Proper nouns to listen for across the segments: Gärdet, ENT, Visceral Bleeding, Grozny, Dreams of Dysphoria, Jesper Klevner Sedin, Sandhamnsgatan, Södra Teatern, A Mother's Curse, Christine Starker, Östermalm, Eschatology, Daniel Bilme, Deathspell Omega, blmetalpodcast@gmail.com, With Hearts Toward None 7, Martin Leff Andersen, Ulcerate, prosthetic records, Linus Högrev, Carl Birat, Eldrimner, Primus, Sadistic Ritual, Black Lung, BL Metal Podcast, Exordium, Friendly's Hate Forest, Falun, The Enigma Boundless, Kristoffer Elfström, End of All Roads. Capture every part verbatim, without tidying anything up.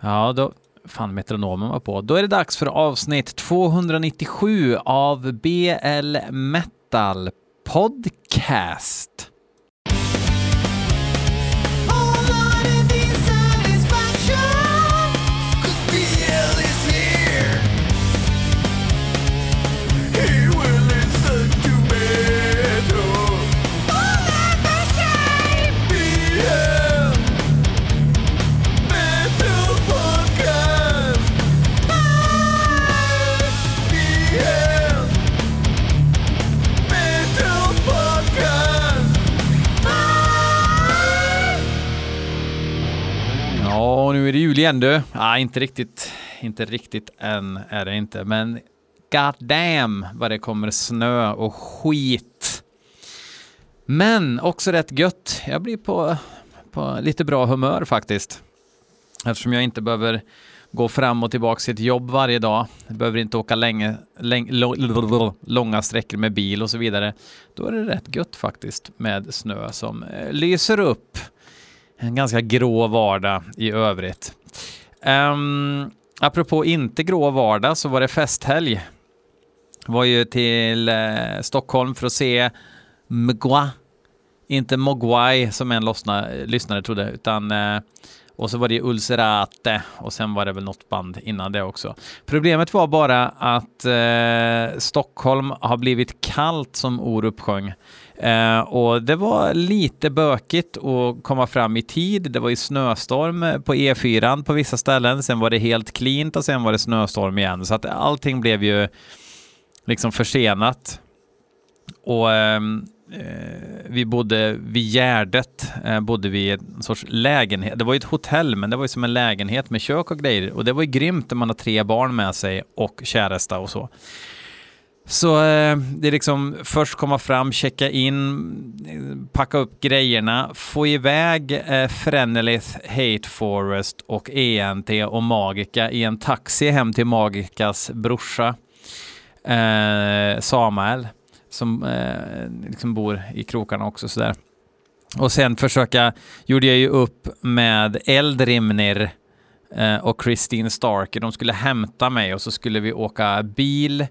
Ja, då... Fan, metronomen var på. Då är det dags för avsnitt tvåhundranittiosju av B L Metal Podcast. Ja, nu är det jul igen, du. Nej, ah, inte riktigt. Inte riktigt än är det inte. Men god damn vad det kommer snö och skit. Men också rätt gött. Jag blir på, på lite bra humör faktiskt. Eftersom jag inte behöver gå fram och tillbaka till ett jobb varje dag. Jag behöver inte åka länge, läng, lo, lo, lo, lo, långa sträckor med bil och så vidare. Då är det rätt gött faktiskt med snö som eh, lyser upp en ganska grå vardag i övrigt. Um, apropå inte grå vardag så var det festhelg. Var ju till eh, Stockholm för att se Mogwai. Inte Mogwai som en lossna, lyssnare trodde. Utan, eh, och så var det Ulcerate. Och sen var det väl något band innan det också. Problemet var bara att eh, Stockholm har blivit kallt som Orup sjöng. Uh, och det var lite bökigt att komma fram i tid. Det var ju snöstorm på E fyran på vissa ställen. Sen var det helt klint och sen var det snöstorm igen. Så att allting blev ju liksom försenat. Och uh, vi bodde vid Gärdet. Uh, bodde vi en sorts lägenhet. Det var ju ett hotell, men det var ju som en lägenhet med kök och grejer. Och det var ju grymt när man har tre barn med sig och käresta och så. Så det är liksom först komma fram, checka in, packa upp grejerna, få iväg eh, Friendly's Hate Forest och E N T och Magica i en taxi hem till Magicas brorsa eh, Samuel som eh, liksom bor i krokarna också sådär. Och sen försöka, gjorde jag ju upp med Eldrimner eh, och Christine Starker. De skulle hämta mig och så skulle vi åka bil.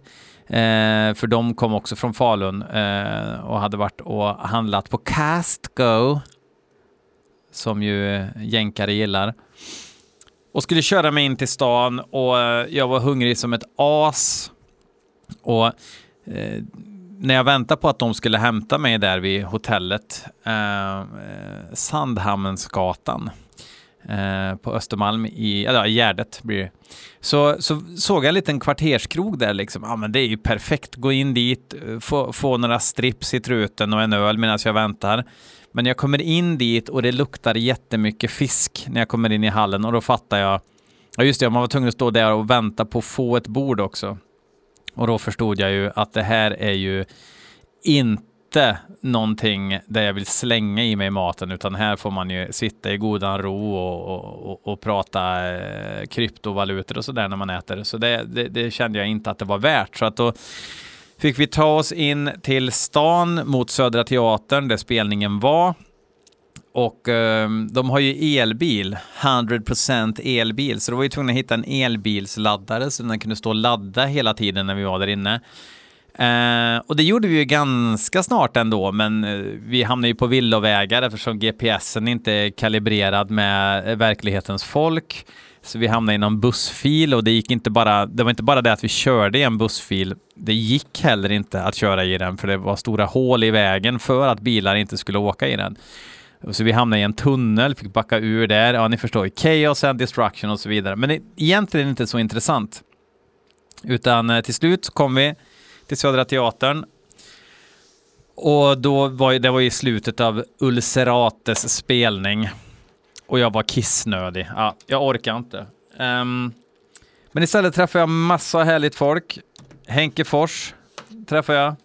Eh, för de kom också från Falun eh, och hade varit och handlat på Castco, som ju jänkare gillar, och skulle köra mig in till stan, och eh, jag var hungrig som ett as, och eh, när jag väntade på att de skulle hämta mig där vid hotellet eh, Sandhamnsgatan Eh, på Östermalm i, eller ja, i Gärdet blir det. Så, så såg jag en liten kvarterskrog där liksom. Ja, ah, men det är ju perfekt. Gå in dit, få, få några strips i truten och en öl medan jag väntar. Men jag kommer in dit och det luktar jättemycket fisk när jag kommer in i hallen, och då fattar jag. Ja just det, man var tvungen att stå där och vänta på att få ett bord också. Och då förstod jag ju att det här är ju inte någonting där jag vill slänga i mig maten, utan här får man ju sitta i godan ro och, och, och, och prata kryptovalutor och sådär när man äter. Så det, det, det kände jag inte att det var värt. Så att då fick vi ta oss in till stan mot Södra Teatern där spelningen var. Och eh, de har ju elbil, hundra procent elbil, så då var vi tvungna att hitta en elbilsladdare så den kunde stå och ladda hela tiden när vi var där inne. Uh, och det gjorde vi ju ganska snart ändå, men uh, vi hamnade ju på villovägar eftersom G P S-en inte är kalibrerad med uh, verklighetens folk. Så vi hamnade i någon bussfil, och det gick inte bara, det var inte bara det att vi körde i en bussfil, det gick heller inte att köra i den, för det var stora hål i vägen för att bilar inte skulle åka i den. Så vi hamnade i en tunnel, fick backa ur där, ja ni förstår ju, chaos and destruction och så vidare. Men det, egentligen inte så intressant, utan uh, till slut kom vi till Södra Teatern. Och då var ju, det var ju slutet av Ulcerates spelning. Och jag var kissnödig. Ja, jag orkar inte. Um, men istället träffade jag massa härligt folk. Henke Fors träffade jag.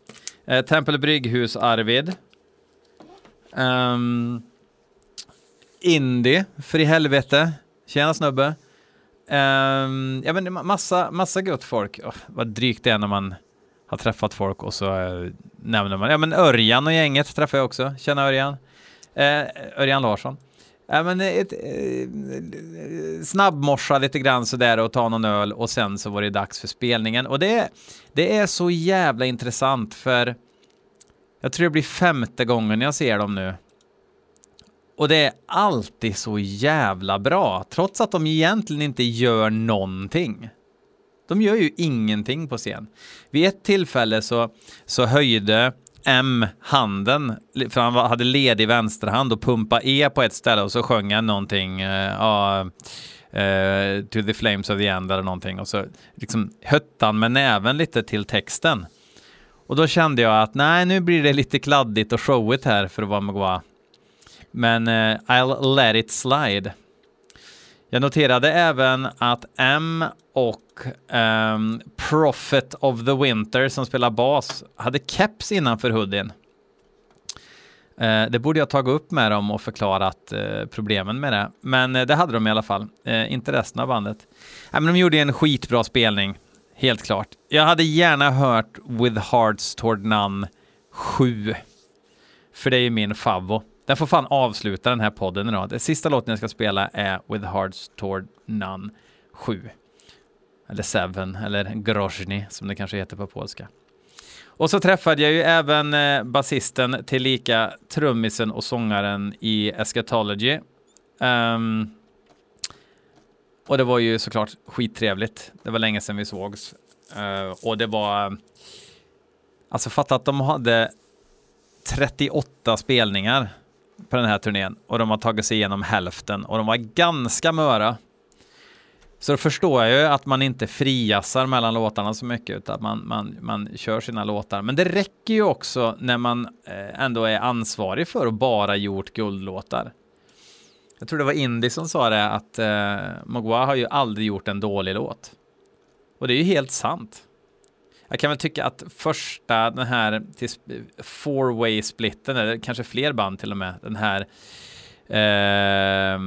Eh, Tempelbrygghus Arvid. Um, Indy, för i helvete. Tjena snubbe. Um, ja, men massa, massa gott folk. Oh, vad drygt det är när man har träffat folk och så nämner man. Ja, men Örjan och gänget träffar jag också. Känner Örjan. Eh, Örjan Larsson. Ja, men ett, eh, snabbmorsa lite grann så där och ta någon öl och sen så var det dags för spelningen. Och det, det är så jävla intressant, för jag tror det blir femte gången jag ser dem nu. Och det är alltid så jävla bra, trots att de egentligen inte gör någonting. De gör ju ingenting på scen. Vid ett tillfälle så, så höjde M handen, för han hade led i vänsterhand och pumpa E på ett ställe och så sjöng han någonting, uh, uh, to the flames of the end eller någonting, och så liksom hötte han med näven lite till texten. Och då kände jag att nej, nu blir det lite kladdigt och showigt här för att vara Mogwai. Men uh, I'll let it slide. Jag noterade även att M och um, Prophet of the Winter som spelar bas hade caps innanför hoodien. Uh, det borde jag tagit upp med dem och förklarat uh, problemen med det. Men uh, det hade de i alla fall. Uh, inte resten av bandet. Uh, men de gjorde en skitbra spelning. Helt klart. Jag hade gärna hört With Hearts Toward None sju. För det är ju min favvo. Den får fan avsluta den här podden idag. Det sista låten jag ska spela är With Hearts Toward None sju. Eller Seven, eller Grozny som det kanske heter på polska. Och så träffade jag ju även basisten tillika trummisen och sångaren i Eschatology. Um, och det var ju såklart skittrevligt. Det var länge sedan vi sågs. Uh, och det var... Alltså fatta att de hade trettioåtta spelningar på den här turnén och de har tagit sig igenom hälften och de var ganska möra. Så då förstår jag ju att man inte friassar mellan låtarna så mycket, utan man, man, man kör sina låtar. Men det räcker ju också när man ändå är ansvarig för att bara gjort guldlåtar. Jag tror det var Indy som sa det, att eh, Mogwai har ju aldrig gjort en dålig låt. Och det är ju helt sant. Jag kan väl tycka att första, den här four-way-splitten, eller kanske fler band till och med, den här... Eh,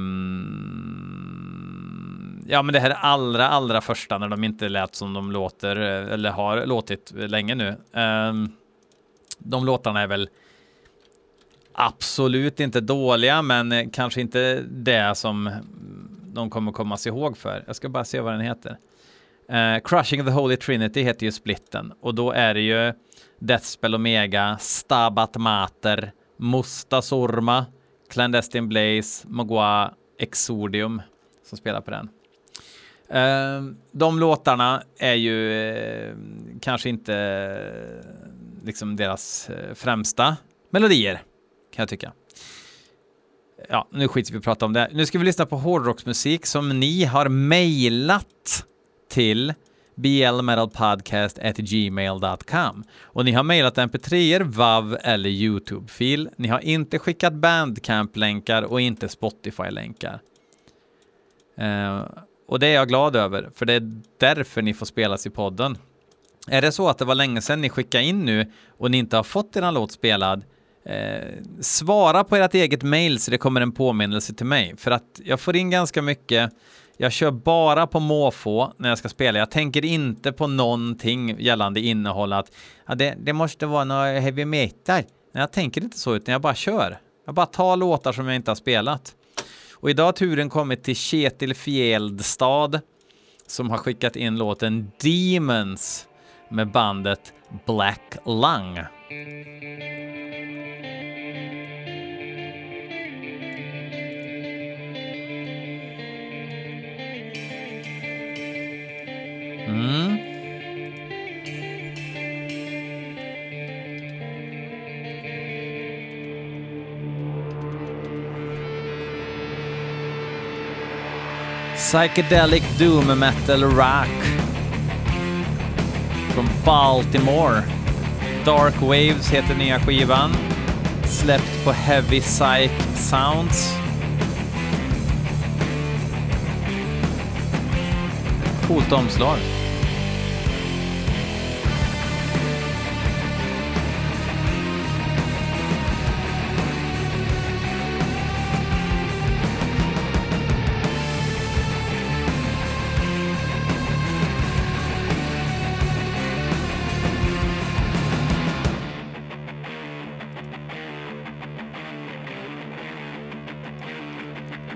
ja, men det här allra, allra första, när de inte lät som de låter, eller har låtit länge nu. Eh, de låtarna är väl absolut inte dåliga, men kanske inte det som de kommer komma sig ihåg för. Jag ska bara se vad den heter. Uh, Crushing the Holy Trinity heter ju splitten, och då är det ju Deathspell Omega, Stabat Mater, Musta Sorma, Clandestine Blaze, Mogwai, Exordium som spelar på den. Uh, de låtarna är ju uh, kanske inte uh, liksom deras uh, främsta melodier, kan jag tycka. Ja, nu skiter vi prata om det. Nu ska vi lyssna på hårdrocksmusik som ni har mejlat till b l metal podcast at gmail dot com, och ni har mejlat M P tre, V A V eller YouTube-fil. Ni har inte skickat Bandcamp-länkar och inte Spotify-länkar. Eh, och det är jag glad över, för det är därför ni får spelas i podden. Är det så att det var länge sedan ni skickade in nu och ni inte har fått er låt spelad, eh, svara på ert eget mejl så det kommer en påminnelse till mig, för att jag får in ganska mycket. Jag kör bara på måfå när jag ska spela. Jag tänker inte på någonting gällande innehåll. Att, ja, det, det måste vara några heavy metal. Nej, jag tänker inte så, utan jag bara kör. Jag bara tar låtar som jag inte har spelat. Och idag har turen kommit till Kjetil Fjeldstad, som har skickat in låten Demons med bandet Black Lung. Mm. Psychedelic doom metal rock från Baltimore. Dark Waves heter nya skivan, släppt på Heavy Psych Sounds. Coolt omslag.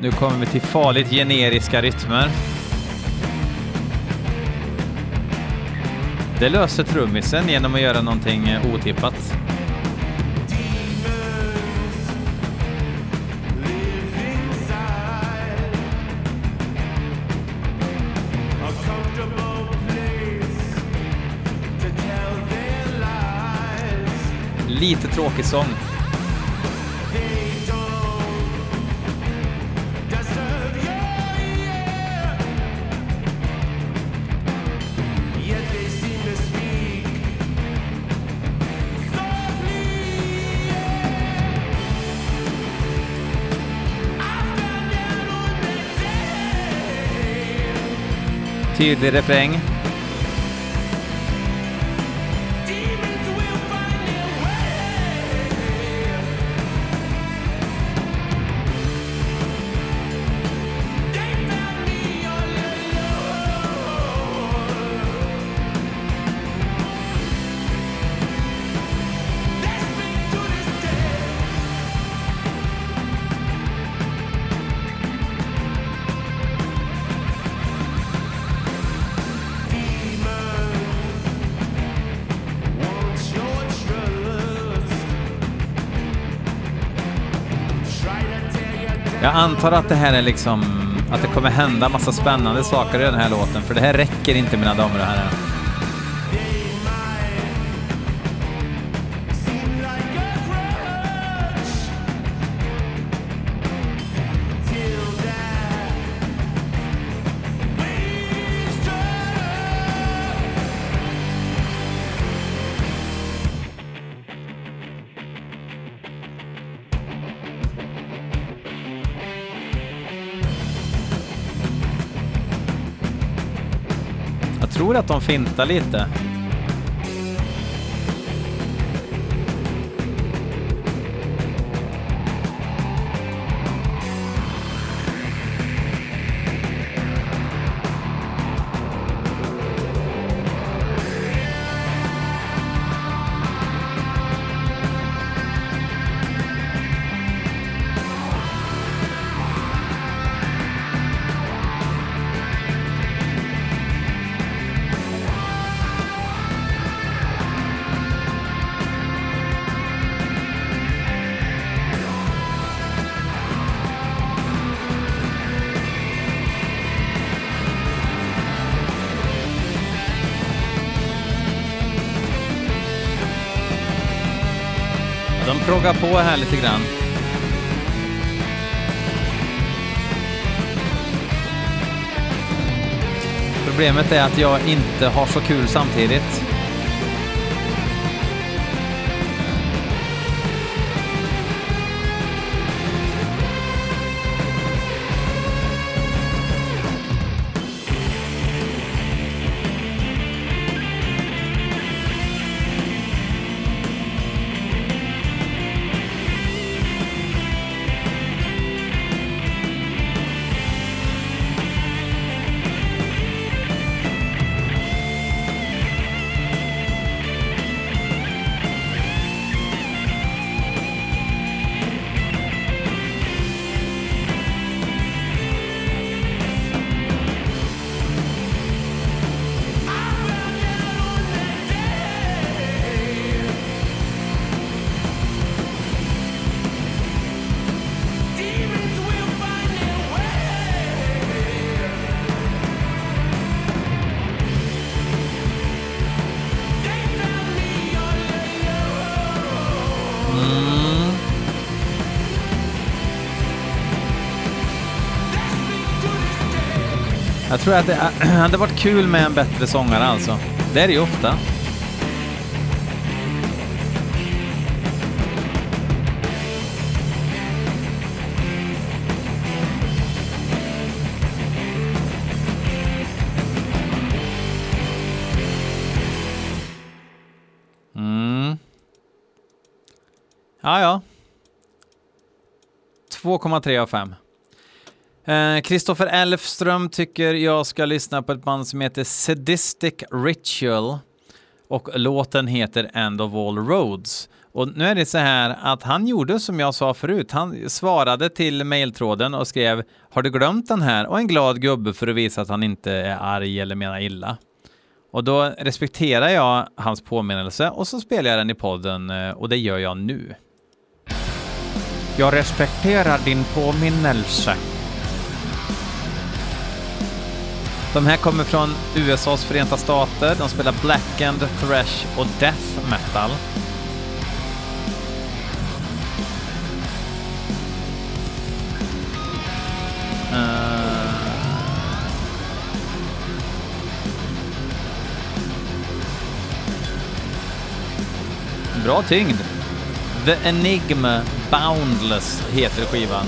Nu kommer vi till farligt generiska rytmer. Det löser trummisen genom att göra någonting otippat. Lite tråkig sång. Tydlig refräng. Jag antar att det här är liksom att det kommer hända massa spännande saker i den här låten, för det här räcker inte, mina damer och herrar. Jag tror att de fintar lite. Fråga på här lite grann. Problemet är att jag inte har så kul samtidigt. Jag tror att det hade varit kul med en bättre sångare, alltså. Det är det ju ofta. Mm. Ja, ja. två komma tre av fem. Kristoffer uh, Elfström tycker jag ska lyssna på ett band som heter Sadistic Ritual och låten heter End of All Roads. Och nu är det så här att han gjorde som jag sa förut. Han svarade till mejltråden och skrev: har du glömt den här? Och en glad gubbe för att visa att han inte är arg eller menar illa. Och då respekterar jag hans påminnelse och så spelar jag den i podden, och det gör jag nu. Jag respekterar din påminnelse. De här kommer från U S A:s Förenta Stater. De spelar blackened, thrash och death metal. Uh... Bra tyngd. The Enigma Boundless heter skivan.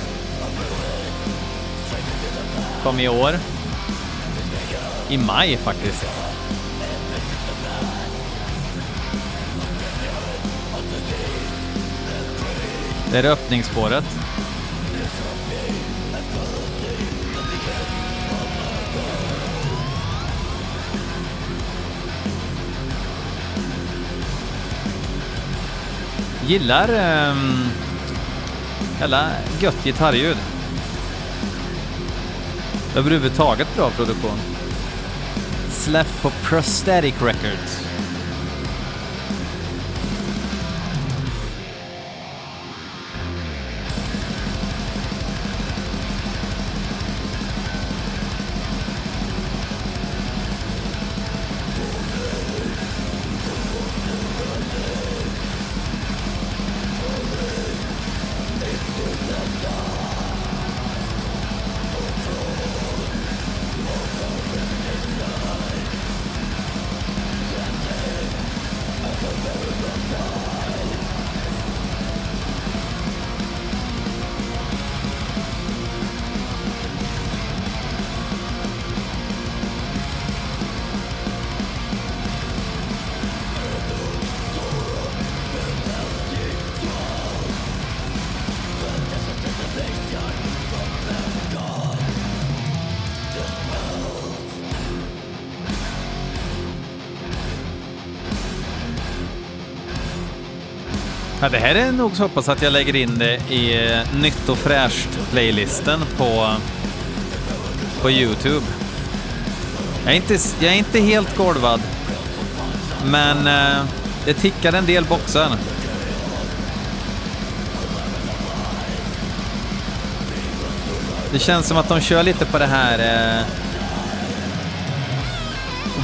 Kom i år. I maj faktiskt. Det är öppningsspåret. Gillar um, hela gött gitarrljud. Överhuvudtaget bra produktion. Släppt på Prosthetic Records. Ja, det här är nog så, hoppas att jag lägger in det i nytt och fräscht playlisten på, på YouTube. Jag är, inte, jag är inte helt golvad, men eh, det tickar en del boxar. Det känns som att de kör lite på det här eh,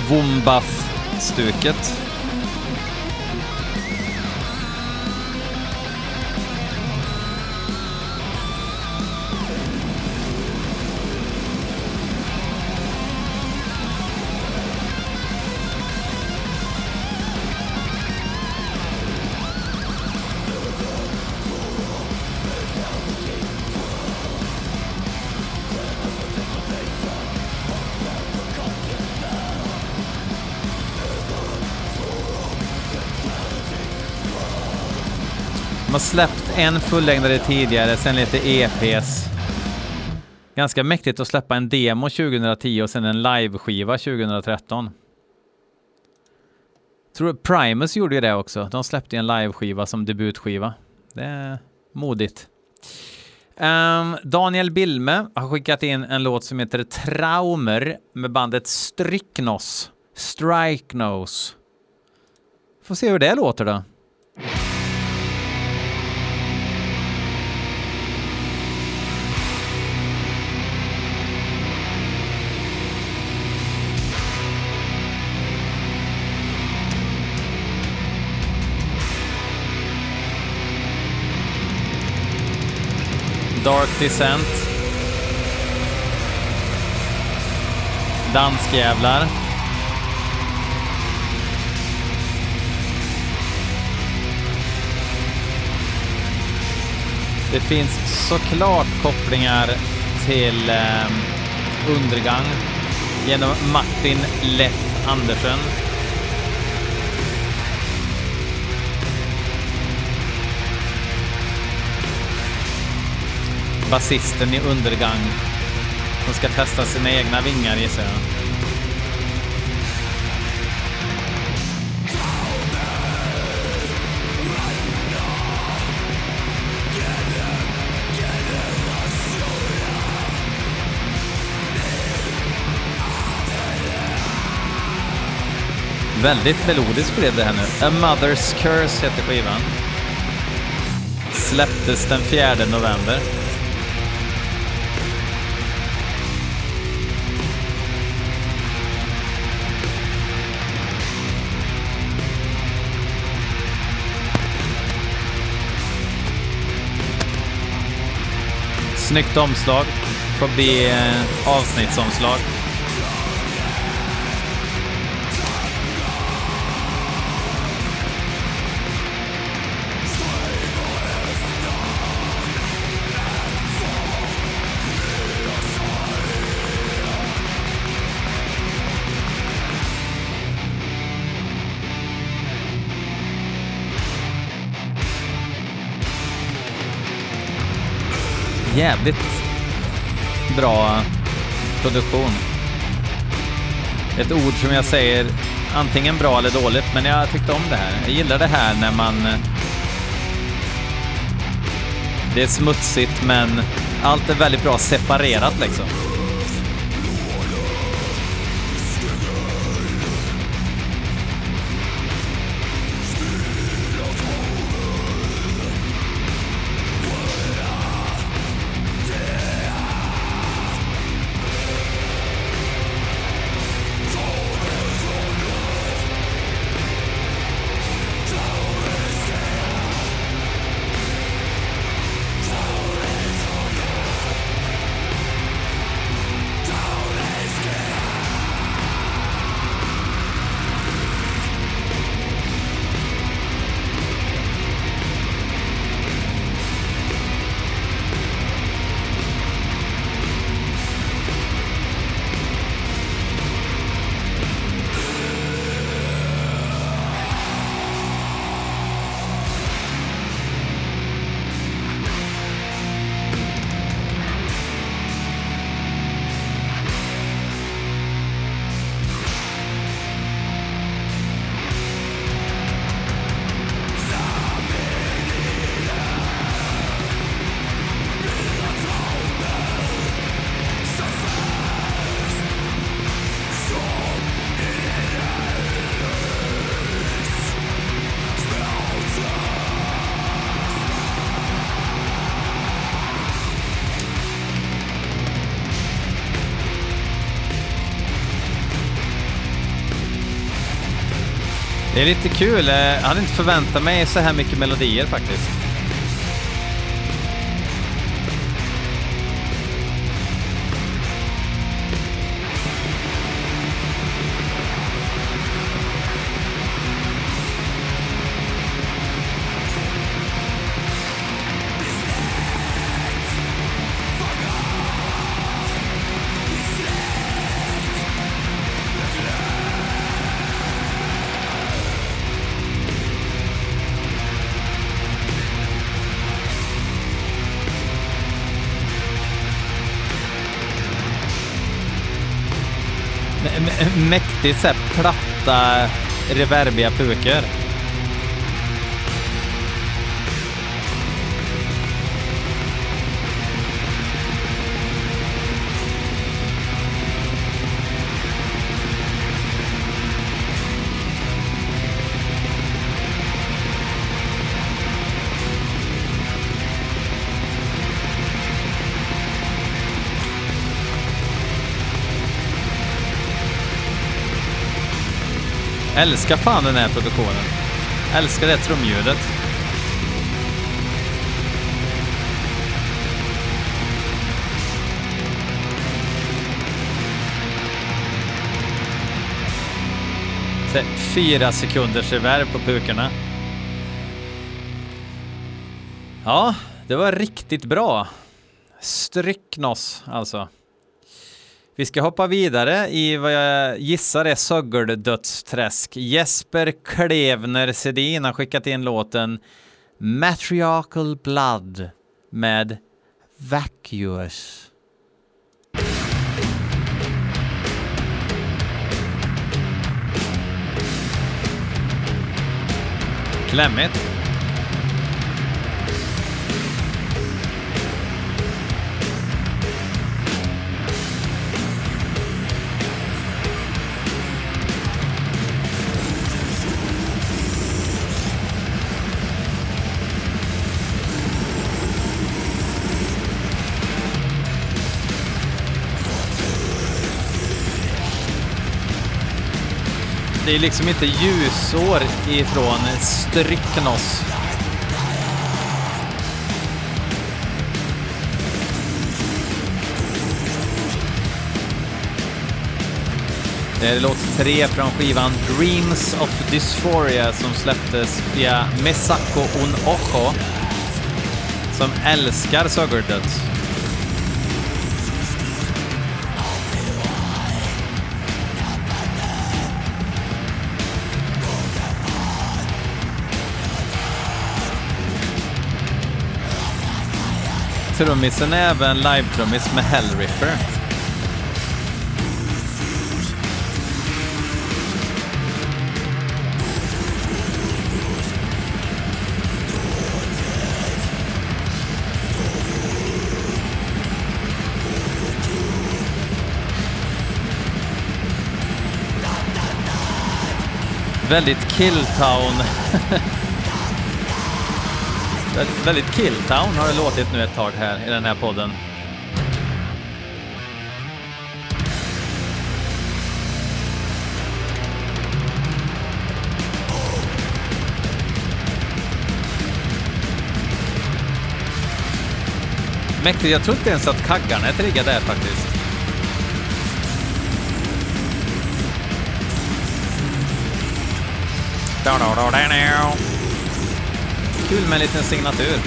Wombath-stuket. Släppt en fullängdare tidigare, sen lite E P:s. Ganska mäktigt att släppa en demo tjugohundratio och sen en liveskiva tjugohundratretton. Tror Primus gjorde ju det också. De släppte en liveskiva som debutskiva. Det är modigt. Um, Daniel Bilme har skickat in en låt som heter Traumer med bandet Stryknos. Stryknos. Får se hur det låter då. Dark Descent. Danskjävlar. Det finns såklart kopplingar till eh, Undergang genom Martin Leff Andersen. Basisten i Undergang. De ska testa sina egna vingar, gissar jag. Väldigt melodiskt blev det här nu. A Mother's Curse heter skivan. Släpptes den fjärde november. Snyggt omslag. Får bli avsnittsomslag. Jävligt bra produktion. Ett ord som jag säger antingen bra eller dåligt, men jag tyckte om det här. Jag gillar det här när man... Det är smutsigt, men allt är väldigt bra separerat liksom. Det är lite kul. Jag hade inte förväntat mig så här mycket melodier faktiskt. Mäktigt såhär platta reverbiga puker. Älskar fan den här produktionen. Älskar det trumljudet. Fyra sekunders reverb på pukorna. Ja, det var riktigt bra. Stryknos alltså. Vi ska hoppa vidare i vad jag gissar är sögeldödsträsk. Jesper Klevner Sedin har skickat in låten Matriarchal Blood med Vacuous. Klämmigt. Det är liksom inte ljusår ifrån Stryknos. Det är låt tre från skivan Dreams of Dysphoria som släpptes via Mesako on Ojo, som älskar Sögurdöds. Trummisen är även live-trummis med Hellripper. Väldigt Killtown. Väldigt Killtown har det låtit nu ett tag här i den här podden. Mäktigt, jag tror inte ens att kaggarna är triggade där faktiskt. Kul med en liten signatur.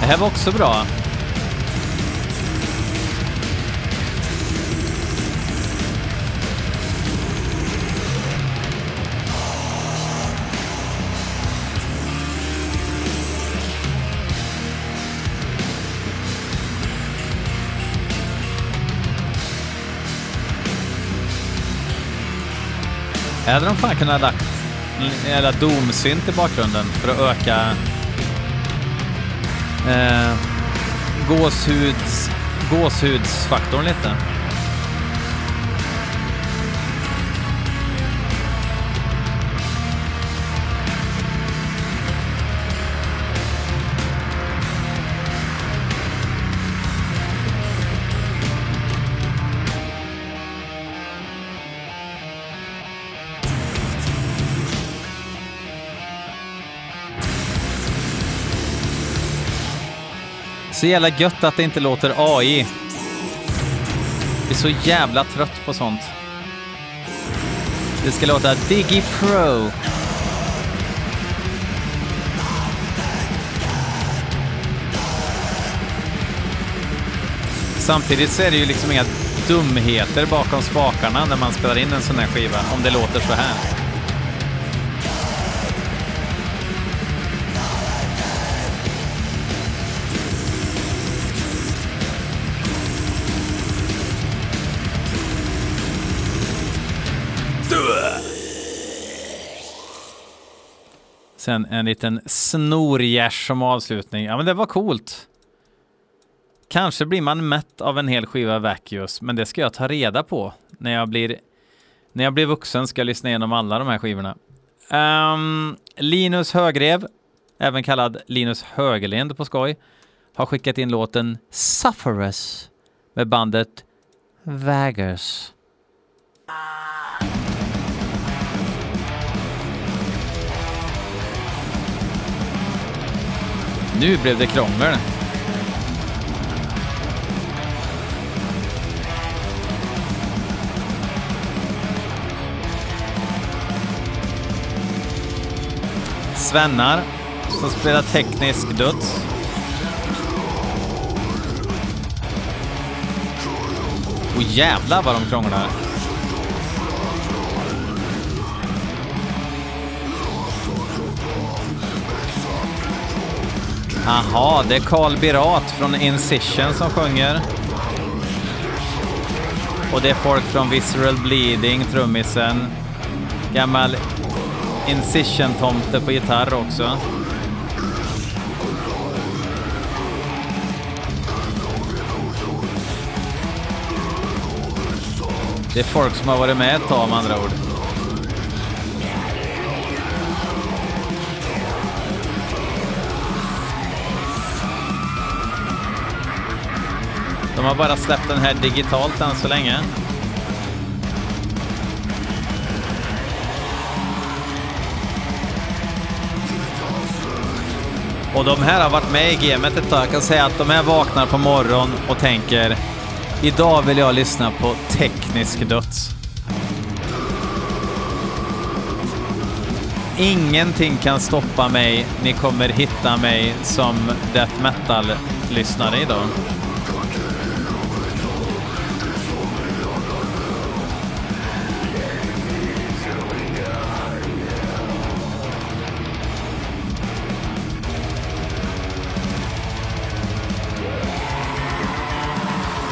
Det här var också bra. Hade de fan kunnat lagt en jävla domsynt i bakgrunden för att öka eh, gåshuds, gåshudsfaktorn lite. Så jävla gött att det inte låter A I. Jag är så jävla trött på sånt. Det ska låta Diggy Pro. Samtidigt så är det ju liksom inga dumheter bakom spakarna när man spelar in en sån här skiva, om det låter så här. Sen en liten snorgärs som avslutning. Ja, men det var coolt. Kanske blir man mätt av en hel skiva Vacuous, men det ska jag ta reda på. När jag blir, när jag blir vuxen ska jag lyssna igenom alla de här skivorna. Um, Linus Högrev, även kallad Linus Högelind på skoj, har skickat in låten Sufferers med bandet Vaggers. Nu blev det krångel. Svennar som spelar teknisk döds. Och jävlar vad de krånglar. Aha, det är Carl Birat från Incision som sjunger. Och det är folk från Visceral Bleeding, trummisen. Gammal Incision-tomte på gitarr också. Det är folk som har varit med ett tag med andra ord. De har bara släppt den här digitalt än så länge. Och de här har varit med i gamet ett tag. Jag kan säga att de här vaknar på morgon och tänker: idag vill jag lyssna på teknisk döds. Ingenting kan stoppa mig. Ni kommer hitta mig som death metal-lyssnare idag.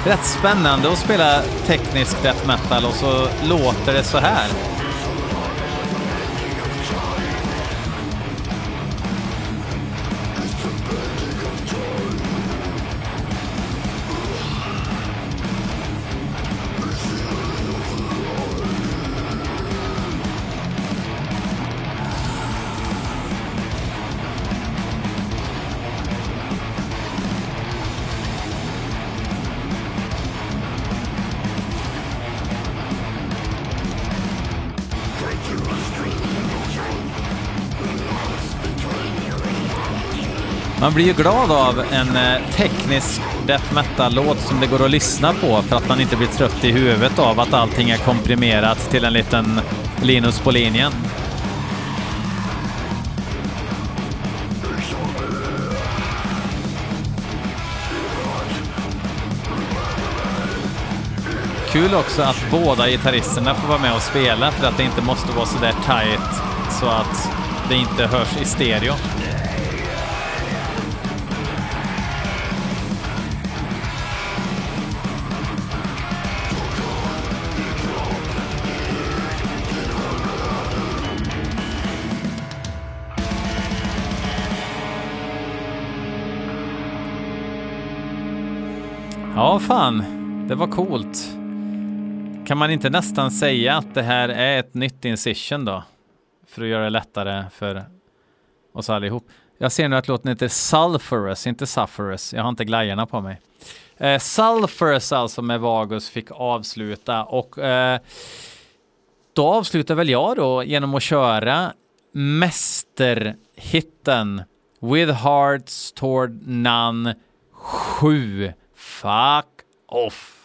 Rätt spännande att spela teknisk death metal och så låter det så här. Man blir ju glad av en teknisk death metal-låt som det går att lyssna på, för att man inte blir trött i huvudet av att allting är komprimerat till en liten Linus på linjen. Kul också att båda gitarristerna får vara med och spela, för att det inte måste vara så där tight så att det inte hörs i stereo. Ja fan, det var coolt. Kan man inte nästan säga att det här är ett nytt Incision då? För att göra det lättare för oss allihop. Jag ser nu att låten heter Sulfurus, inte Sufferus. Jag har inte glajjorna på mig. Eh, Sulfurus alltså med Vaggers fick avsluta. Och eh, då avslutar väl jag då genom att köra mästerhitten With Hearts Toward None sju. Fuck off.